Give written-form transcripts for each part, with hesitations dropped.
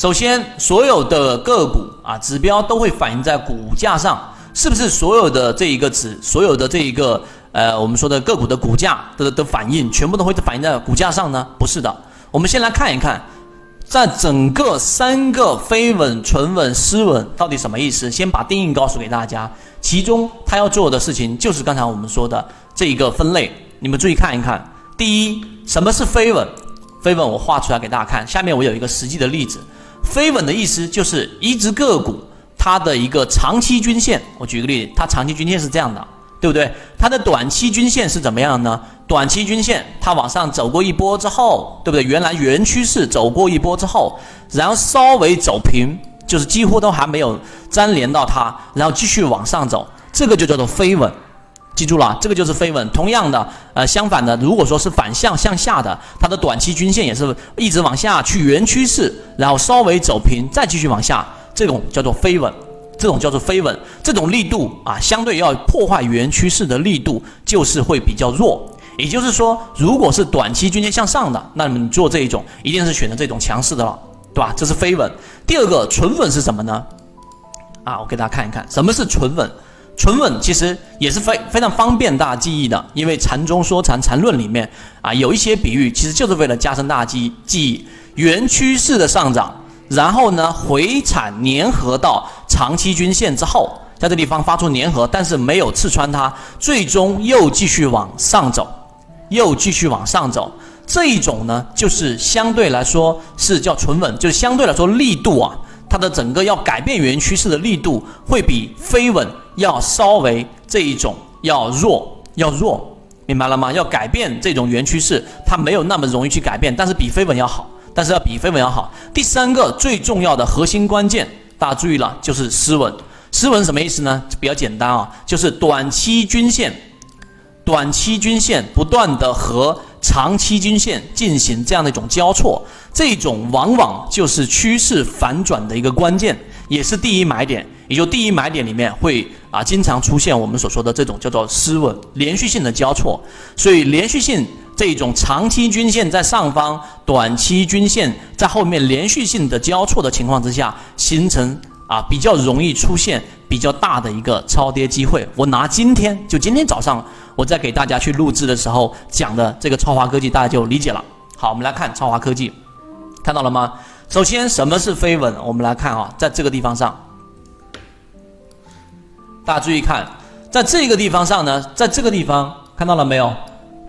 首先，所有的个股啊指标都会反映在股价上，是不是所有的这一个指，所有的这一个我们说的个股的股价的反应，全部都会反映在股价上呢？不是的。我们先来看一看，在整个三个非稳、存稳、失稳到底什么意思？先把定义告诉给大家。其中它要做的事情就是刚才我们说的这一个分类，你们注意看一看。第一，什么是非稳？非稳我画出来给大家看。下面我有一个实际的例子。非稳的意思就是一只个股它的一个长期均线，我举个例子，它长期均线是这样的，对不对？它的短期均线是怎么样呢？短期均线它往上走过一波之后，对不对？原来原趋势走过一波之后，然后稍微走平，就是几乎都还没有粘连到它，然后继续往上走，这个就叫做非稳，记住了，这个就是非稳。同样的，相反的，如果说是反向向下的，它的短期均线也是一直往下去原趋势，然后稍微走平，再继续往下，这种叫做非稳。这种叫做非稳，这种力度啊，相对要破坏原趋势的力度就是会比较弱。也就是说，如果是短期均线向上的，那么你做这一种一定是选择这种强势的了，对吧？这是非稳。第二个纯稳是什么呢？啊，我给大家看一看什么是纯稳。纯稳其实也是非常方便大家记忆的，因为禅中说禅，禅论里面啊有一些比喻，其实就是为了加深大家记忆。原趋势的上涨，然后呢回踩粘合到长期均线之后，在这地方发出粘合，但是没有刺穿它，最终又继续往上走，又继续往上走。这一种呢就是相对来说是叫纯稳，就是相对来说力度啊，它的整个要改变原趋势的力度会比非稳要稍微这一种要弱，明白了吗？要改变这种原趋势它没有那么容易去改变，但是比非稳要好。第三个最重要的核心关键，大家注意了，就是失稳。失稳什么意思呢？比较简单啊，就是短期均线不断的和长期均线进行这样的一种交错，这种往往就是趋势反转的一个关键，也是第一买点。也就第一买点里面会啊经常出现我们所说的这种叫做失稳，连续性的交错。所以连续性这种长期均线在上方，短期均线在后面连续性的交错的情况之下，形成啊比较容易出现比较大的一个超跌机会。我拿今天早上我在给大家去录制的时候讲的这个超华科技，大家就理解了。好，我们来看超华科技，看到了吗？首先什么是非稳？我们来看啊，在这个地方上。大家注意看，在这个地方上呢，在这个地方看到了没有？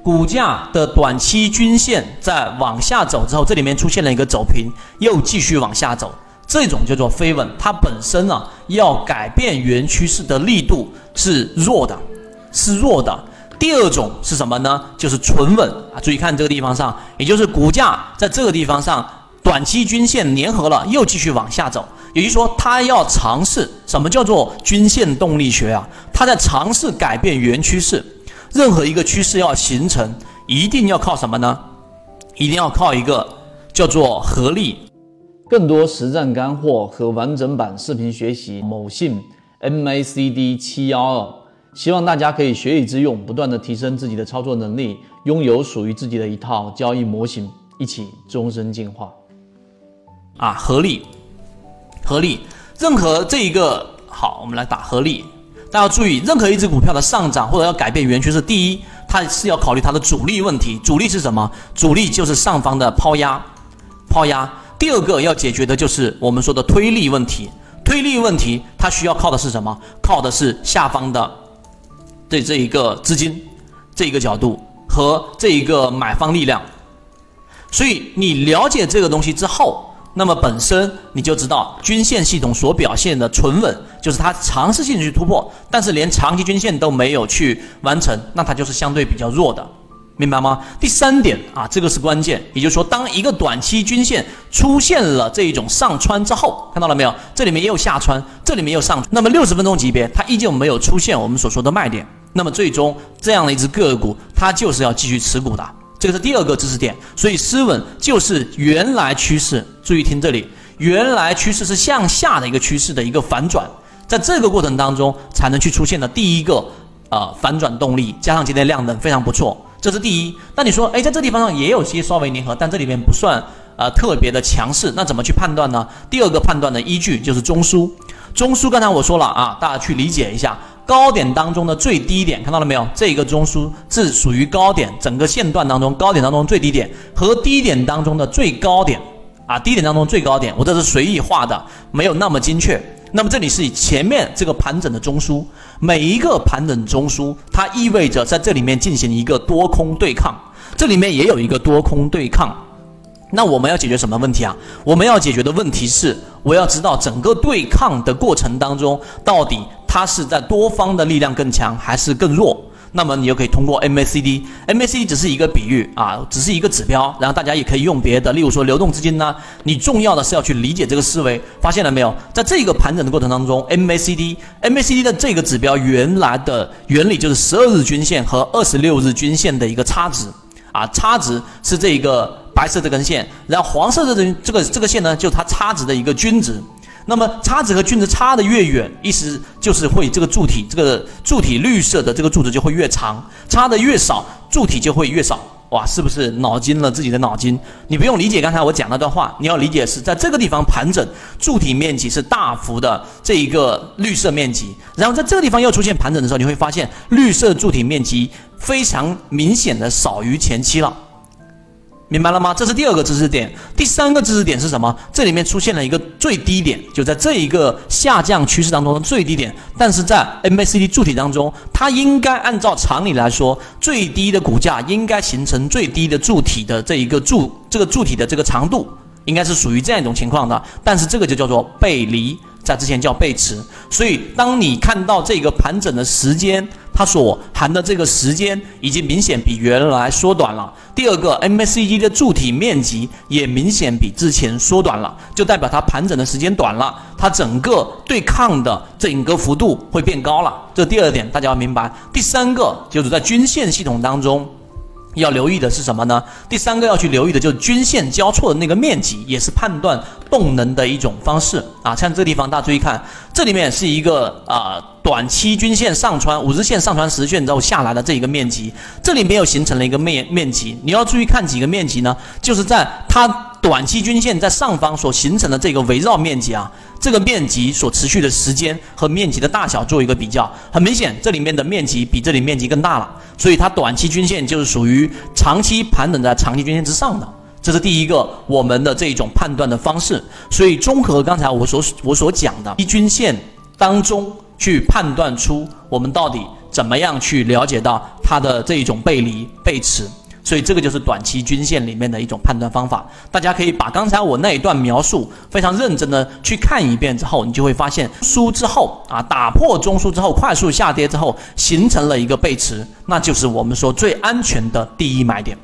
股价的短期均线在往下走之后，这里面出现了一个走平，又继续往下走，这种叫做非稳。它本身啊要改变原趋势的力度是弱的。第二种是什么呢？就是纯稳啊，注意看这个地方上，也就是股价在这个地方上短期均线粘合了，又继续往下走。也就是说，他要尝试什么叫做均线动力学啊？他在尝试改变原趋势。任何一个趋势要形成，一定要靠什么呢？一定要靠一个叫做合力。更多实战干货和完整版视频学习，某信 MACD712，希望大家可以学以致用，不断的提升自己的操作能力，拥有属于自己的一套交易模型，一起终身进化。啊，合力，任何这一个，好，我们来打合力。大家要注意，任何一只股票的上涨或者要改变原趋势，第一，它是要考虑它的阻力问题。阻力是什么？阻力就是上方的抛压。第二个要解决的就是我们说的推力问题。推力问题它需要靠的是什么？靠的是下方的对这一个资金这一个角度和这一个买方力量。所以你了解这个东西之后，那么本身你就知道均线系统所表现的纯稳，就是它尝试性去突破，但是连长期均线都没有去完成，那它就是相对比较弱的，明白吗？第三点啊，这个是关键，也就是说，当一个短期均线出现了这一种上穿之后，看到了没有？这里面也有下穿，这里面也有上穿，那么60分钟级别它依旧没有出现我们所说的卖点，那么最终这样的一只个股，它就是要继续持股的。这个是第二个知识点。所以失稳就是原来趋势，注意听这里，原来趋势是向下的一个趋势的一个反转，在这个过程当中才能去出现的第一个反转动力，加上今天量能非常不错，这是第一。那你说，在这地方上也有些稍微粘合，但这里面不算特别的强势，那怎么去判断呢？第二个判断的依据就是中枢。中枢刚才我说了啊，大家去理解一下，高点当中的最低点，看到了没有？这个中枢是属于高点，整个线段当中高点当中最低点和低点当中的最高点啊，低点当中最高点，我这是随意画的，没有那么精确。那么这里是以前面这个盘整的中枢，每一个盘整中枢，它意味着在这里面进行一个多空对抗，这里面也有一个多空对抗。那我们要解决什么问题啊？我们要解决的问题是，我要知道整个对抗的过程当中，到底它是在多方的力量更强还是更弱？那么你就可以通过 MACD 只是一个比喻啊，只是一个指标，然后大家也可以用别的，例如说流动资金呢。你重要的是要去理解这个思维，发现了没有？在这个盘整的过程当中 ，MACD 的这个指标原来的原理就是12日均线和26日均线的一个差值啊，差值是这个白色这根线，然后黄色这个线呢，就是它差值的一个均值。那么差值和均值差的越远，意思就是会这个柱体绿色的这个柱子就会越长，差的越少，柱体就会越少。哇，是不是脑筋了自己的脑筋？你不用理解刚才我讲那段话，你要理解是在这个地方盘整，柱体面积是大幅的这一个绿色面积，然后在这个地方又出现盘整的时候，你会发现绿色柱体面积非常明显的少于前期了。明白了吗？这是第二个知识点。第三个知识点是什么？这里面出现了一个最低点，就在这一个下降趋势当中的最低点，但是在 MACD 柱体当中，它应该按照常理来说，最低的股价应该形成最低的柱体的这个柱体的这个长度，应该是属于这样一种情况的，但是这个就叫做背离，在之前叫背驰。所以当你看到这个盘整的时间，它所含的这个时间已经明显比原来缩短了。第二个 MACD 的柱体面积也明显比之前缩短了，就代表它盘整的时间短了，它整个对抗的整个幅度会变高了。这第二点大家要明白。第三个就是在均线系统当中要留意的是什么呢？第三个要去留意的就是均线交错的那个面积，也是判断动能的一种方式啊。像这个地方大家注意看，这里面是一个短期均线上穿，五日线上穿十线之后下来的这一个面积，这里面又形成了一个面积。你要注意看几个面积呢？就是在它短期均线在上方所形成的这个围绕面积啊，这个面积所持续的时间和面积的大小做一个比较，很明显这里面的面积比这里面积更大了，所以它短期均线就是属于长期盘整在长期均线之上的。这是第一个我们的这一种判断的方式。所以综合刚才我所讲的一均线当中去判断出我们到底怎么样去了解到它的这一种背离背驰，所以这个就是短期均线里面的一种判断方法。大家可以把刚才我那一段描述非常认真的去看一遍之后，你就会发现中枢之后啊，打破中枢之后快速下跌之后形成了一个背驰，那就是我们说最安全的第一买点。